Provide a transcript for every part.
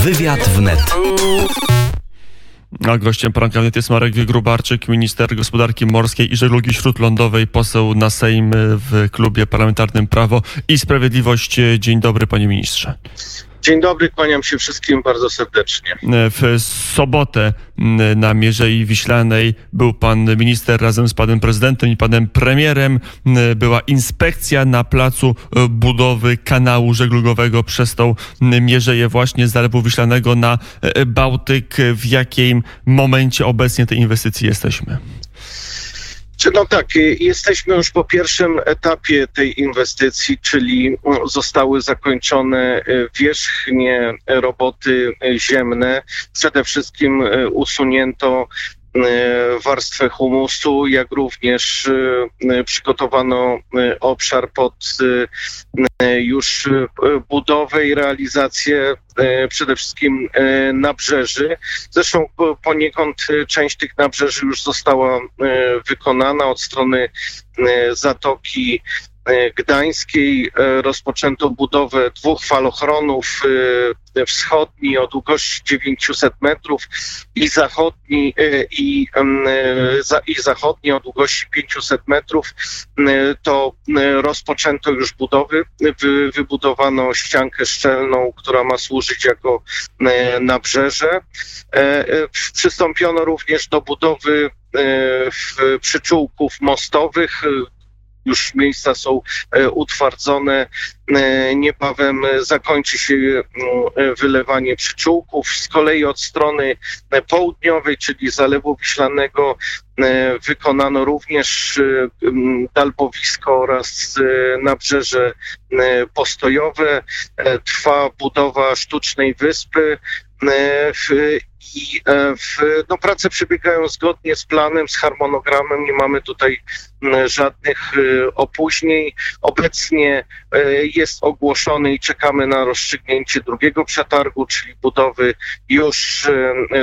Wywiad WNET. A gościem poranka WNET jest Marek Gróbarczyk, minister gospodarki morskiej i żeglugi śródlądowej, poseł na Sejm w Klubie Parlamentarnym Prawo i Sprawiedliwość. Dzień dobry, panie ministrze. Dzień dobry, kłaniam się wszystkim bardzo serdecznie. W sobotę na Mierzei Wiślanej był pan minister razem z panem prezydentem i panem premierem. Była inspekcja na placu budowy kanału żeglugowego przez tą Mierzeję właśnie z Zalewu Wiślanego na Bałtyk. W jakim momencie obecnie tej inwestycji jesteśmy? No tak, jesteśmy już po pierwszym etapie tej inwestycji, czyli zostały zakończone wierzchnie roboty ziemne. Przede wszystkim usunięto warstwę humusu, jak również przygotowano obszar pod już budowę i realizację przede wszystkim nabrzeży. Zresztą poniekąd część tych nabrzeży już została wykonana od strony Zatoki Gdańskiej. Rozpoczęto budowę dwóch falochronów, wschodni o długości 900 metrów i zachodni, zachodni o długości 500 metrów. To rozpoczęto już budowy. Wybudowano ściankę szczelną, która ma służyć jako nabrzeże. Przystąpiono również do budowy przyczółków mostowych. Już miejsca są utwardzone. Niebawem zakończy się wylewanie przyczółków. Z kolei od strony południowej, czyli Zalewu Wiślanego, wykonano również dalbowisko oraz nabrzeże postojowe. Trwa budowa sztucznej wyspy. Prace przebiegają zgodnie z planem, z harmonogramem, nie mamy tutaj żadnych opóźnień. Obecnie jest ogłoszony i czekamy na rozstrzygnięcie drugiego przetargu, czyli budowy już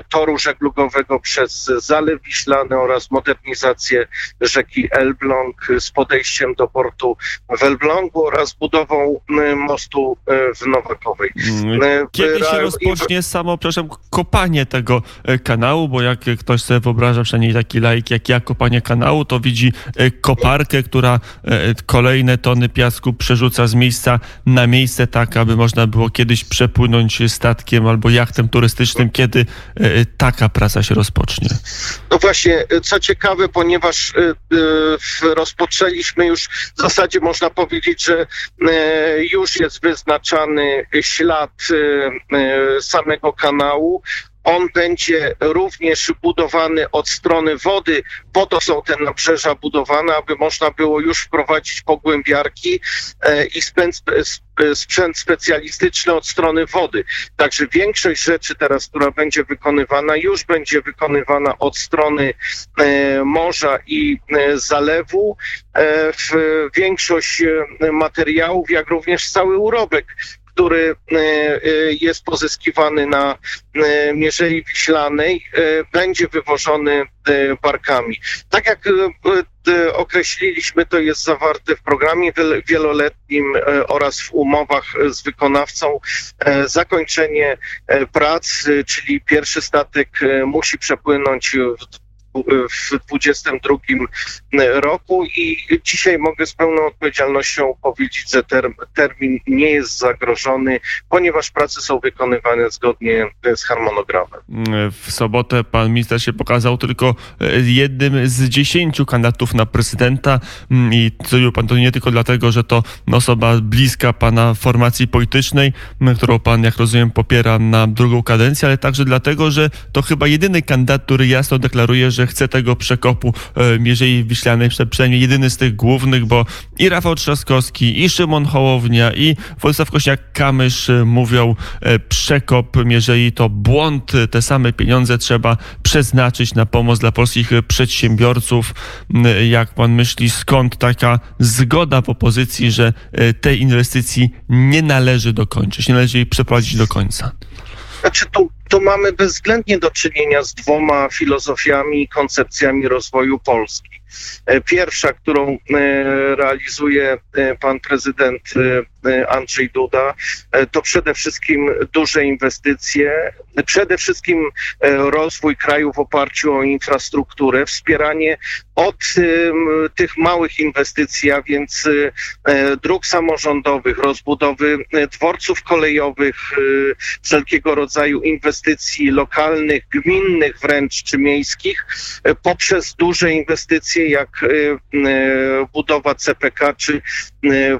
toru żeglugowego przez Zalew Wiślany oraz modernizację rzeki Elbląg z podejściem do portu w Elblągu oraz budową mostu w Nowakowej. Kiedy się rozpocznie kopanie tego kanału, bo jak ktoś sobie wyobraża, przynajmniej taki laik jak ja, kopanie kanału, to widzi koparkę, która kolejne tony piasku przerzuca z miejsca na miejsce, tak aby można było kiedyś przepłynąć statkiem albo jachtem turystycznym. Kiedy taka praca się rozpocznie? No właśnie, co ciekawe, ponieważ rozpoczęliśmy już, w zasadzie można powiedzieć, że już jest wyznaczany ślad samego kanału. On będzie również budowany od strony wody, po to są te nabrzeża budowane, aby można było już wprowadzić pogłębiarki i sprzęt specjalistyczny od strony wody. Także większość rzeczy teraz, która będzie wykonywana, już będzie wykonywana od strony morza i zalewu. Większość materiałów, jak również cały urobek, który jest pozyskiwany na Mierzei Wiślanej, będzie wywożony barkami. Tak jak określiliśmy, to jest zawarte w programie wieloletnim oraz w umowach z wykonawcą. Zakończenie prac, czyli pierwszy statek musi przepłynąć w 2022 roku i dzisiaj mogę z pełną odpowiedzialnością powiedzieć, że termin nie jest zagrożony, ponieważ prace są wykonywane zgodnie z harmonogramem. W sobotę pan minister się pokazał tylko jednym z 10 kandydatów na prezydenta i zrobił pan to nie tylko dlatego, że to osoba bliska pana formacji politycznej, którą pan, jak rozumiem, popiera na drugą kadencję, ale także dlatego, że to chyba jedyny kandydat, który jasno deklaruje, że chce tego przekopu Mierzei Wiślanej, przynajmniej jedyny z tych głównych, bo i Rafał Trzaskowski, i Szymon Hołownia, i Władysław Kośniak-Kamysz mówią, przekop Mierzei to błąd, te same pieniądze trzeba przeznaczyć na pomoc dla polskich przedsiębiorców. Jak pan myśli, skąd taka zgoda w opozycji, że tej inwestycji nie należy dokończyć, nie należy jej przeprowadzić do końca? Znaczy to mamy bezwzględnie do czynienia z dwoma filozofiami i koncepcjami rozwoju Polski. Pierwsza, którą realizuje pan prezydent Andrzej Duda, to przede wszystkim duże inwestycje, przede wszystkim rozwój kraju w oparciu o infrastrukturę, wspieranie od tych małych inwestycji, a więc dróg samorządowych, rozbudowy dworców kolejowych, wszelkiego rodzaju inwestycji lokalnych, gminnych wręcz czy miejskich, poprzez duże inwestycje jak budowa CPK czy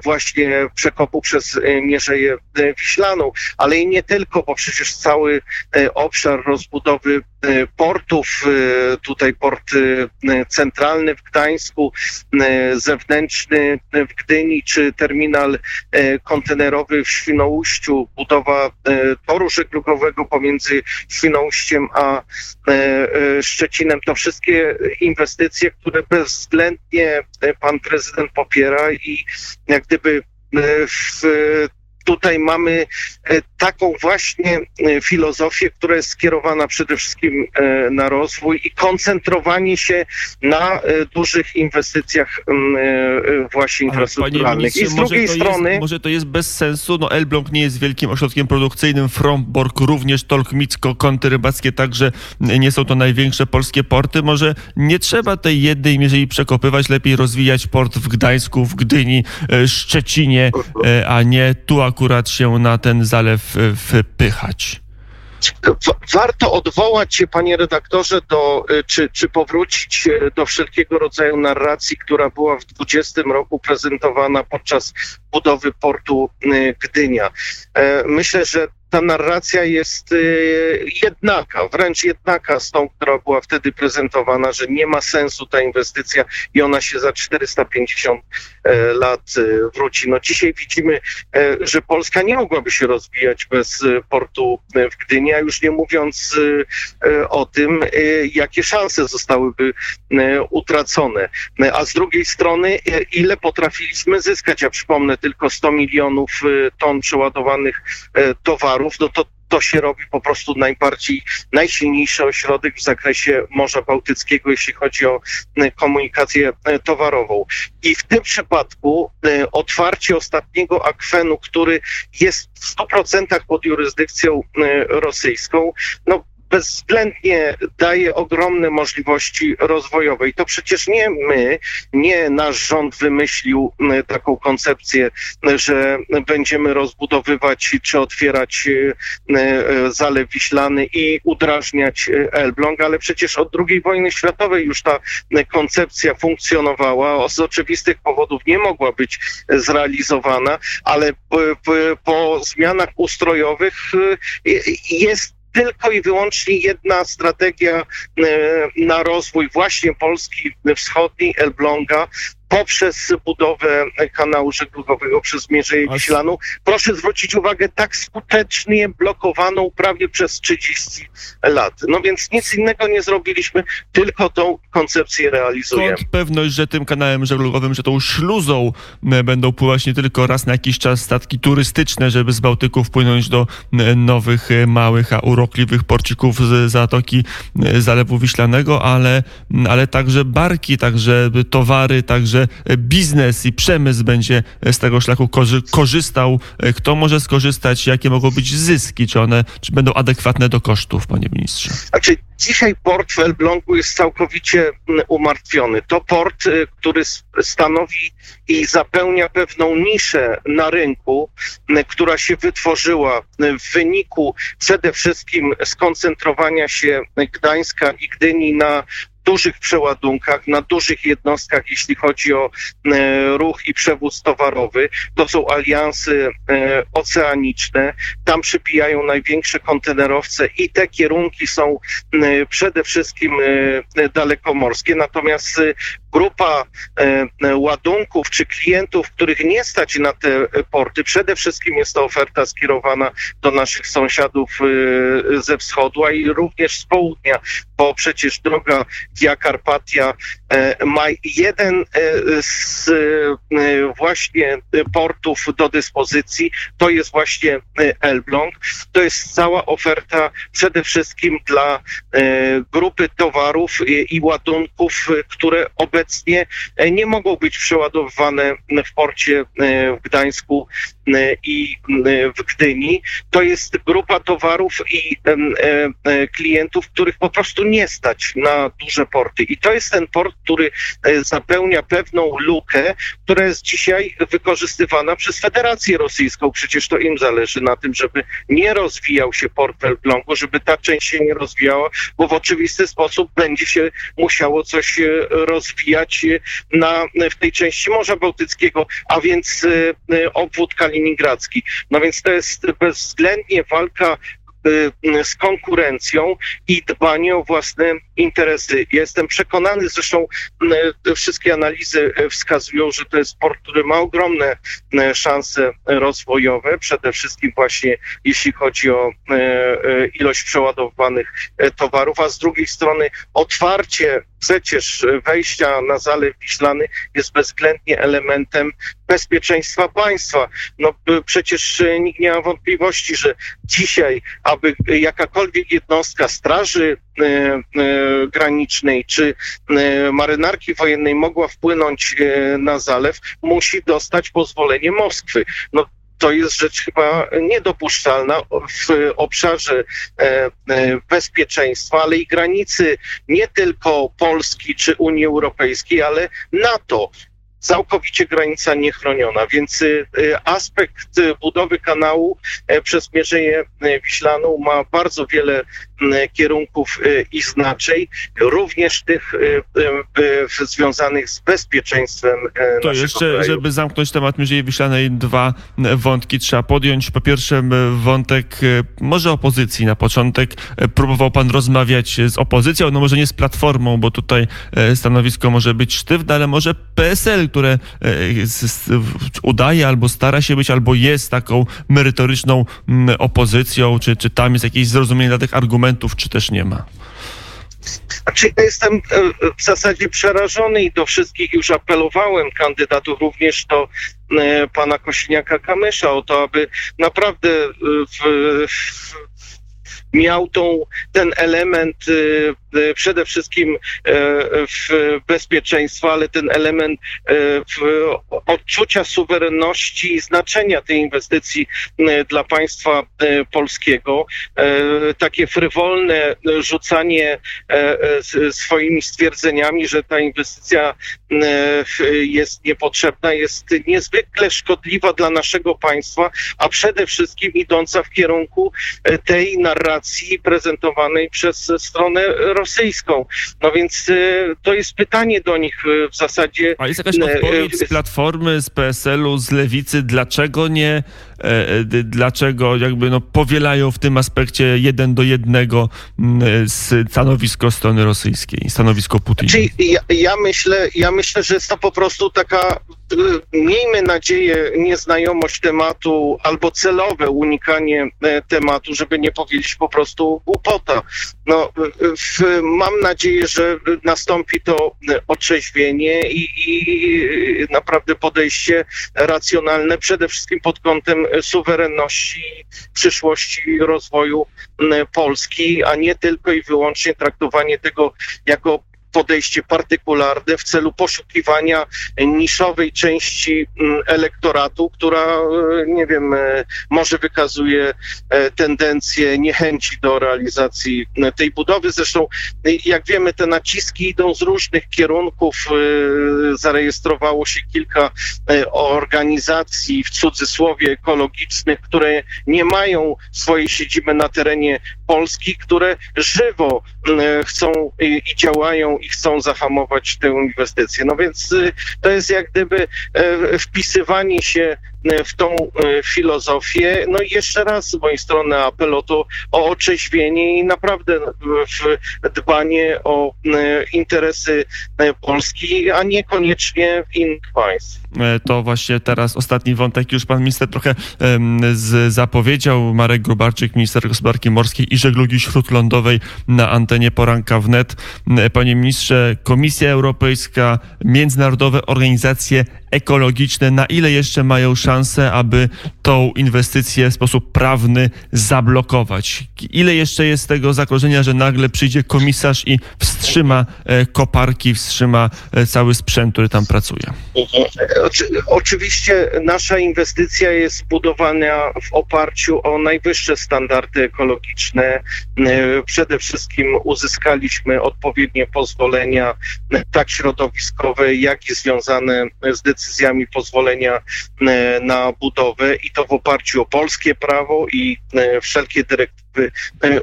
właśnie przekopu przez Mierzeję Wiślaną, ale i nie tylko, bo przecież cały obszar rozbudowy portów, tutaj port centralny w Gdańsku, zewnętrzny w Gdyni, czy terminal kontenerowy w Świnoujściu, budowa toru żeglugowego pomiędzy Świnoujściem a Szczecinem, to wszystkie inwestycje, które bezwzględnie pan prezydent popiera i jak gdyby tutaj mamy taką właśnie filozofię, która jest skierowana przede wszystkim na rozwój i koncentrowanie się na dużych inwestycjach właśnie infrastrukturalnych. I z drugiej strony... może to jest bez sensu, no Elbląg nie jest wielkim ośrodkiem produkcyjnym, Frombork również, Tolkmicko, Kąty Rybackie także nie są to największe polskie porty. Może nie trzeba tej jednej mierzei przekopywać, lepiej rozwijać port w Gdańsku, w Gdyni, Szczecinie, a nie tu akurat się na ten zalew wpychać. Warto odwołać się, panie redaktorze, czy powrócić do wszelkiego rodzaju narracji, która była w 2020 roku prezentowana podczas budowy portu Gdynia. Myślę, że ta narracja jest jednaka, wręcz jednaka z tą, która była wtedy prezentowana, że nie ma sensu ta inwestycja i ona się za 450 lat wróci. No dzisiaj widzimy, że Polska nie mogłaby się rozwijać bez portu w Gdyni, a już nie mówiąc o tym, jakie szanse zostałyby utracone. A z drugiej strony, ile potrafiliśmy zyskać? Ja przypomnę tylko 100 milionów ton przeładowanych towarów. No to się robi po prostu najsilniejszy ośrodek w zakresie Morza Bałtyckiego, jeśli chodzi o komunikację towarową. I w tym przypadku otwarcie ostatniego akwenu, który jest w 100% pod jurysdykcją rosyjską, no bezwzględnie daje ogromne możliwości rozwojowe. I to przecież nie nasz rząd wymyślił taką koncepcję, że będziemy rozbudowywać czy otwierać Zalew Wiślany i udrażniać Elbląg, ale przecież od II wojny światowej już ta koncepcja funkcjonowała. Z oczywistych powodów nie mogła być zrealizowana, ale po zmianach ustrojowych jest tylko i wyłącznie jedna strategia na rozwój właśnie Polski wschodniej, Elbląga, poprzez budowę kanału żeglugowego przez Mierzeję Wiślaną. Proszę zwrócić uwagę, tak skutecznie blokowaną prawie przez 30 lat. No więc nic innego nie zrobiliśmy, tylko tą koncepcję realizujemy. Skąd pewność, że tym kanałem żeglugowym, że tą śluzą będą pływać nie tylko raz na jakiś czas statki turystyczne, żeby z Bałtyku wpłynąć do nowych, małych, a urokliwych porcików z Zatoki Zalewu Wiślanego, ale także barki, także towary, także biznes i przemysł będzie z tego szlaku korzystał. Kto może skorzystać? Jakie mogą być zyski? Czy będą adekwatne do kosztów, panie ministrze? Znaczy, dzisiaj port w Elblągu jest całkowicie umartwiony. To port, który stanowi i zapełnia pewną niszę na rynku, która się wytworzyła w wyniku przede wszystkim skoncentrowania się Gdańska i Gdyni na dużych przeładunkach, na dużych jednostkach, jeśli chodzi o ruch i przewóz towarowy. To są aliansy oceaniczne. Tam przybijają największe kontenerowce i te kierunki są przede wszystkim dalekomorskie. Natomiast grupa ładunków czy klientów, których nie stać na te porty, przede wszystkim jest to oferta skierowana do naszych sąsiadów ze wschodu, a i również z południa, bo przecież droga Via Carpatia ma jeden z właśnie portów do dyspozycji, to jest właśnie Elbląg. To jest cała oferta przede wszystkim dla grupy towarów i ładunków, które obecnie obecnie nie mogą być przeładowywane w porcie w Gdańsku i w Gdyni. To jest grupa towarów i klientów, których po prostu nie stać na duże porty. I to jest ten port, który zapełnia pewną lukę, która jest dzisiaj wykorzystywana przez Federację Rosyjską. Przecież to im zależy na tym, żeby nie rozwijał się port w Elblągu, żeby ta część się nie rozwijała, bo w oczywisty sposób będzie się musiało coś rozwijać w tej części Morza Bałtyckiego, a więc obwód kaliningradzki. No więc to jest bezwzględnie walka z konkurencją i dbanie o własne interesy. Jestem przekonany, zresztą wszystkie analizy wskazują, że to jest port, który ma ogromne szanse rozwojowe, przede wszystkim właśnie jeśli chodzi o ilość przeładowanych towarów, a z drugiej strony otwarcie przecież wejścia na Zalew Wiślany jest bezwzględnie elementem bezpieczeństwa państwa. No przecież nikt nie ma wątpliwości, że dzisiaj, aby jakakolwiek jednostka Straży Granicznej czy marynarki wojennej mogła wpłynąć na zalew, musi dostać pozwolenie Moskwy. No, to jest rzecz chyba niedopuszczalna w obszarze bezpieczeństwa, ale i granicy nie tylko Polski czy Unii Europejskiej, ale NATO. Całkowicie granica niechroniona, więc aspekt budowy kanału przez Mierzeję Wiślaną ma bardzo wiele kierunków i znaczeń, również tych związanych z bezpieczeństwem naszego kraju. To jeszcze, żeby zamknąć temat Mierzei Wiślanej, dwa wątki trzeba podjąć. Po pierwsze wątek może opozycji na początek. Próbował pan rozmawiać z opozycją, no może nie z Platformą, bo tutaj stanowisko może być sztywne, ale może PSL, które udaje albo stara się być, albo jest taką merytoryczną opozycją, czy tam jest jakieś zrozumienie dla tych argumentów, czy też nie ma? Znaczy, ja jestem w zasadzie przerażony i do wszystkich już apelowałem kandydatów, również do pana Kośniaka-Kamysza, o to, aby naprawdę miał ten element przede wszystkim w bezpieczeństwo, ale ten element odczucia suwerenności i znaczenia tej inwestycji dla państwa polskiego. Takie frywolne rzucanie swoimi stwierdzeniami, że ta inwestycja jest niepotrzebna, jest niezwykle szkodliwa dla naszego państwa, a przede wszystkim idąca w kierunku tej narracji prezentowanej przez stronę rosyjską. No więc to jest pytanie do nich w zasadzie. A jest jakaś odpowiedź z Platformy, z PSL-u, z Lewicy, dlaczego jakby powielają w tym aspekcie 1 do 1 stanowisko strony rosyjskiej, stanowisko Putina? Czyli ja myślę, że jest to po prostu taka, miejmy nadzieję, nieznajomość tematu albo celowe unikanie tematu, żeby nie powiedzieć po prostu głupota. No, mam nadzieję, że nastąpi to otrzeźwienie i naprawdę podejście racjonalne, przede wszystkim pod kątem suwerenności, przyszłości rozwoju Polski, a nie tylko i wyłącznie traktowanie tego jako podejście partykularne w celu poszukiwania niszowej części elektoratu, która, nie wiem, może wykazuje tendencję niechęci do realizacji tej budowy. Zresztą, jak wiemy, te naciski idą z różnych kierunków. Zarejestrowało się kilka organizacji, w cudzysłowie, ekologicznych, które nie mają swojej siedziby na terenie Polski, które żywo chcą i działają i chcą zahamować tę inwestycję. No więc to jest jak gdyby wpisywanie się w tą filozofię. No i jeszcze raz z mojej strony apel o otrzeźwienie i naprawdę dbanie o interesy Polski, a niekoniecznie innych państw. To właśnie teraz ostatni wątek. Już pan minister trochę zapowiedział. Marek Gróbarczyk, minister gospodarki morskiej i żeglugi śródlądowej, na antenie poranka WNET. Panie ministrze, Komisja Europejska, międzynarodowe organizacje ekologiczne, na ile jeszcze mają szansę, aby tą inwestycję w sposób prawny zablokować? Ile jeszcze jest tego zagrożenia, że nagle przyjdzie komisarz i wstrzyma koparki, wstrzyma cały sprzęt, który tam pracuje? Oczywiście nasza inwestycja jest budowana w oparciu o najwyższe standardy ekologiczne. Przede wszystkim uzyskaliśmy odpowiednie pozwolenia, tak środowiskowe, jak i związane z decyzjami pozwolenia na budowę, i to w oparciu o polskie prawo i wszelkie dyrektywy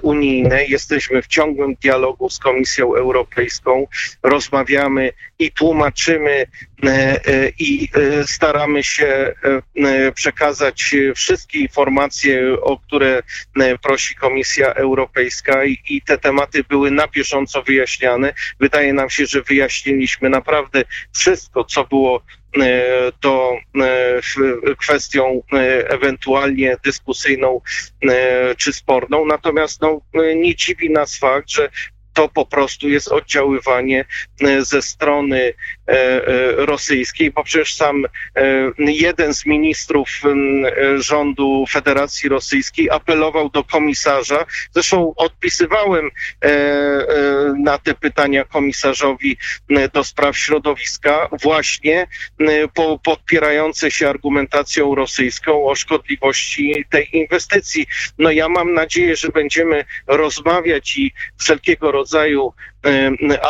unijne. Jesteśmy w ciągłym dialogu z Komisją Europejską, rozmawiamy i tłumaczymy i staramy się przekazać wszystkie informacje, o które prosi Komisja Europejska, i te tematy były na bieżąco wyjaśniane. Wydaje nam się, że wyjaśniliśmy naprawdę wszystko, co było to kwestią ewentualnie dyskusyjną czy sporną. Natomiast nie dziwi nas fakt, że to po prostu jest oddziaływanie ze strony rosyjskiej, bo przecież sam jeden z ministrów rządu Federacji Rosyjskiej apelował do komisarza. Zresztą odpisywałem na te pytania komisarzowi do spraw środowiska, właśnie podpierające się argumentacją rosyjską o szkodliwości tej inwestycji. Ja mam nadzieję, że będziemy rozmawiać i wszelkiego rodzaju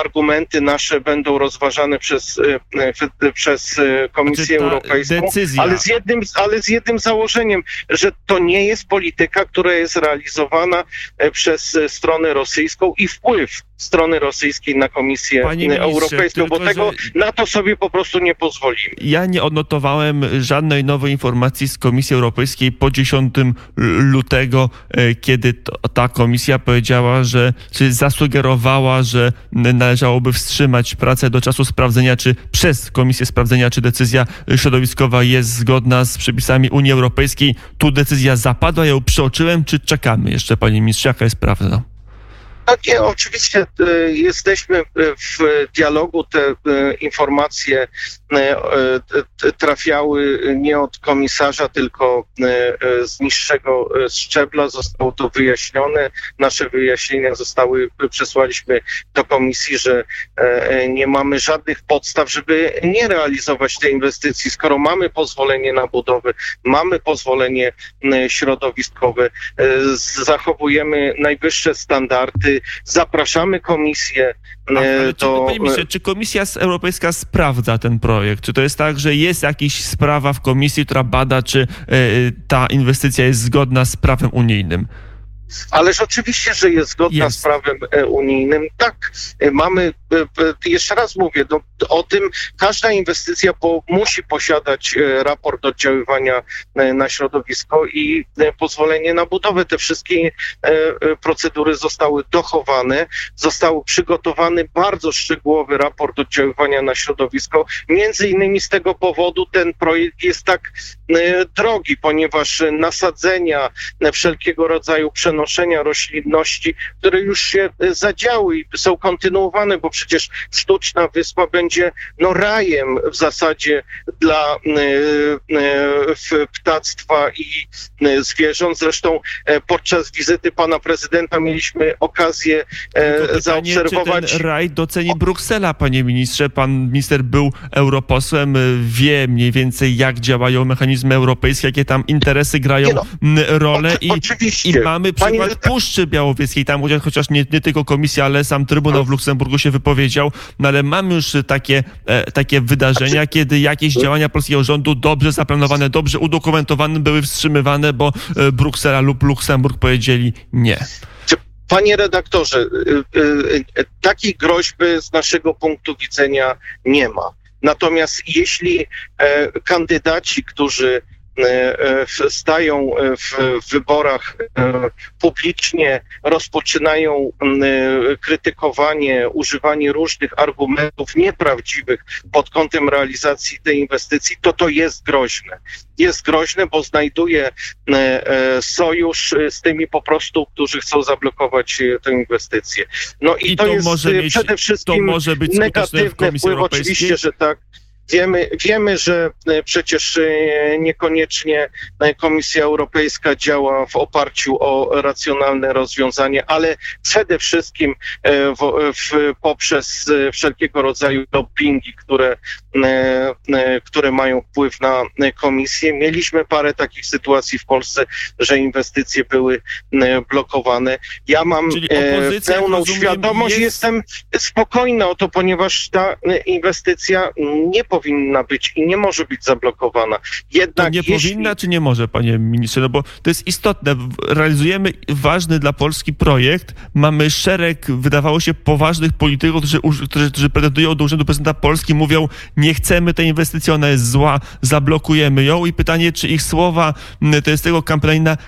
argumenty nasze będą rozważane przez Komisję Europejską, ale z jednym założeniem, że to nie jest polityka, która jest realizowana przez stronę rosyjską i wpływ strony rosyjskiej na Komisję Europejską, bo na to sobie po prostu nie pozwolimy. Ja nie odnotowałem żadnej nowej informacji z Komisji Europejskiej po 10 lutego, kiedy ta komisja powiedziała, czy zasugerowała, że należałoby wstrzymać pracę do czasu sprawdzenia, czy przez Komisję Sprawdzenia, czy decyzja środowiskowa jest zgodna z przepisami Unii Europejskiej. Tu decyzja zapadła, ją przeoczyłem, czy czekamy jeszcze, panie ministrze, jaka jest prawda? Nie, oczywiście jesteśmy w dialogu, te informacje trafiały nie od komisarza, tylko z niższego szczebla, zostało to wyjaśnione, nasze wyjaśnienia przesłaliśmy do komisji, że nie mamy żadnych podstaw, żeby nie realizować tej inwestycji, skoro mamy pozwolenie na budowę, mamy pozwolenie środowiskowe, zachowujemy najwyższe standardy, zapraszamy komisję do... Panie ministrze, czy Komisja Europejska sprawdza ten projekt? Czy to jest tak, że jest jakaś sprawa w komisji, która bada, czy ta inwestycja jest zgodna z prawem unijnym? Ależ oczywiście, że jest zgodna z prawem unijnym. Tak, mamy, jeszcze raz mówię, o tym każda inwestycja musi posiadać raport oddziaływania na środowisko i pozwolenie na budowę. Te wszystkie procedury zostały dochowane, został przygotowany bardzo szczegółowy raport oddziaływania na środowisko. Między innymi z tego powodu ten projekt jest tak drogi, ponieważ nasadzenia wszelkiego rodzaju przenoszenia roślinności, które już się zadziały i są kontynuowane, bo przecież sztuczna wyspa będzie rajem w zasadzie dla ptactwa i zwierząt. Zresztą podczas wizyty pana prezydenta mieliśmy okazję zaobserwować... Czy ten raj doceni Bruksela, panie ministrze? Pan minister był europosłem, wie mniej więcej, jak działają mechanizmy europejskie, jakie tam interesy grają rolę i mamy przykład Puszczy Białowieskiej, tam chociaż nie tylko komisja, ale sam Trybunał w Luksemburgu się wypowiedział, ale mamy już takie wydarzenia, kiedy jakieś działania polskiego rządu dobrze zaplanowane, dobrze udokumentowane były wstrzymywane, bo Bruksela lub Luksemburg powiedzieli nie. Panie redaktorze, takiej groźby z naszego punktu widzenia nie ma. Natomiast jeśli kandydaci, którzy stają w wyborach publicznie, rozpoczynają krytykowanie, używanie różnych argumentów nieprawdziwych pod kątem realizacji tej inwestycji, to jest groźne. Jest groźne, bo znajduje sojusz z tymi po prostu, którzy chcą zablokować tę inwestycję. I to jest przede wszystkim negatywny wpływ, oczywiście, że tak. Wiemy, że przecież niekoniecznie Komisja Europejska działa w oparciu o racjonalne rozwiązanie, ale przede wszystkim poprzez wszelkiego rodzaju dopingi, które mają wpływ na Komisję. Mieliśmy parę takich sytuacji w Polsce, że inwestycje były blokowane. Ja mam pełną świadomość, jestem spokojna o to, ponieważ ta inwestycja nie powinna być i nie może być zablokowana. Jednak powinna czy nie może, panie ministrze? No bo to jest istotne. Realizujemy ważny dla Polski projekt. Mamy szereg, wydawało się, poważnych polityków, którzy pretendują do urzędu prezydenta Polski, mówią, nie chcemy tej inwestycji, ona jest zła, zablokujemy ją. I pytanie, czy ich słowa, to jest tego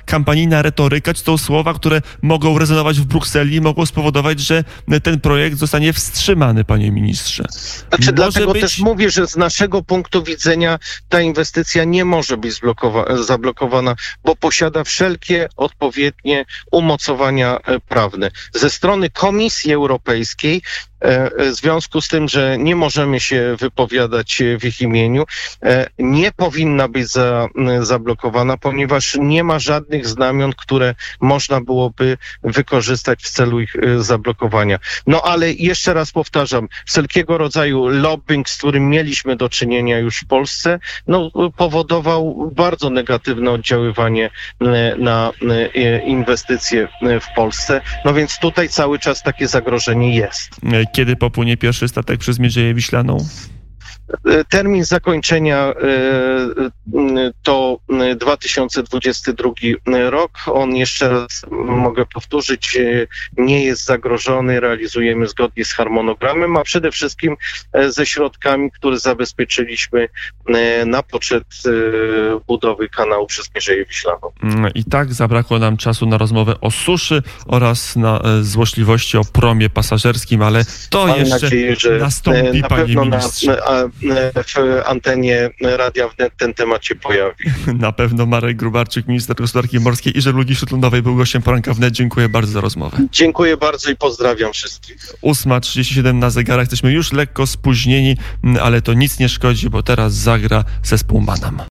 kampanijna retoryka, czy to słowa, które mogą rezonować w Brukseli, mogą spowodować, że ten projekt zostanie wstrzymany, panie ministrze. Znaczy, dlatego też mówię, że z naszego punktu widzenia ta inwestycja nie może być zablokowana, bo posiada wszelkie odpowiednie umocowania prawne. Ze strony Komisji Europejskiej, w związku z tym, że nie możemy się wypowiadać w ich imieniu, nie powinna być zablokowana, ponieważ nie ma żadnych znamion, które można byłoby wykorzystać w celu ich zablokowania. No ale jeszcze raz powtarzam, wszelkiego rodzaju lobbying, z którym mieliśmy do czynienia już w Polsce, no, powodował bardzo negatywne oddziaływanie na inwestycje w Polsce. No więc tutaj cały czas takie zagrożenie jest. Kiedy popłynie pierwszy statek przez Mierzeję Wiślaną? Termin zakończenia to 2022 rok. On, jeszcze raz mogę powtórzyć, nie jest zagrożony. Realizujemy zgodnie z harmonogramem, a przede wszystkim ze środkami, które zabezpieczyliśmy na poczet budowy kanału przez Mierzeję Wiślaną. I tak zabrakło nam czasu na rozmowę o suszy oraz na złośliwości o promie pasażerskim, ale to mam jeszcze nadzieję, że nastąpi, na panie ministrze. W antenie Radia WNET ten temat się pojawi. Na pewno. Marek Gróbarczyk, minister gospodarki morskiej i żeglugi śródlądowej, był gościem poranka WNET. Dziękuję bardzo za rozmowę. Dziękuję bardzo i pozdrawiam wszystkich. 8:37 na zegarach. Jesteśmy już lekko spóźnieni, ale to nic nie szkodzi, bo teraz zagra zespół Manam.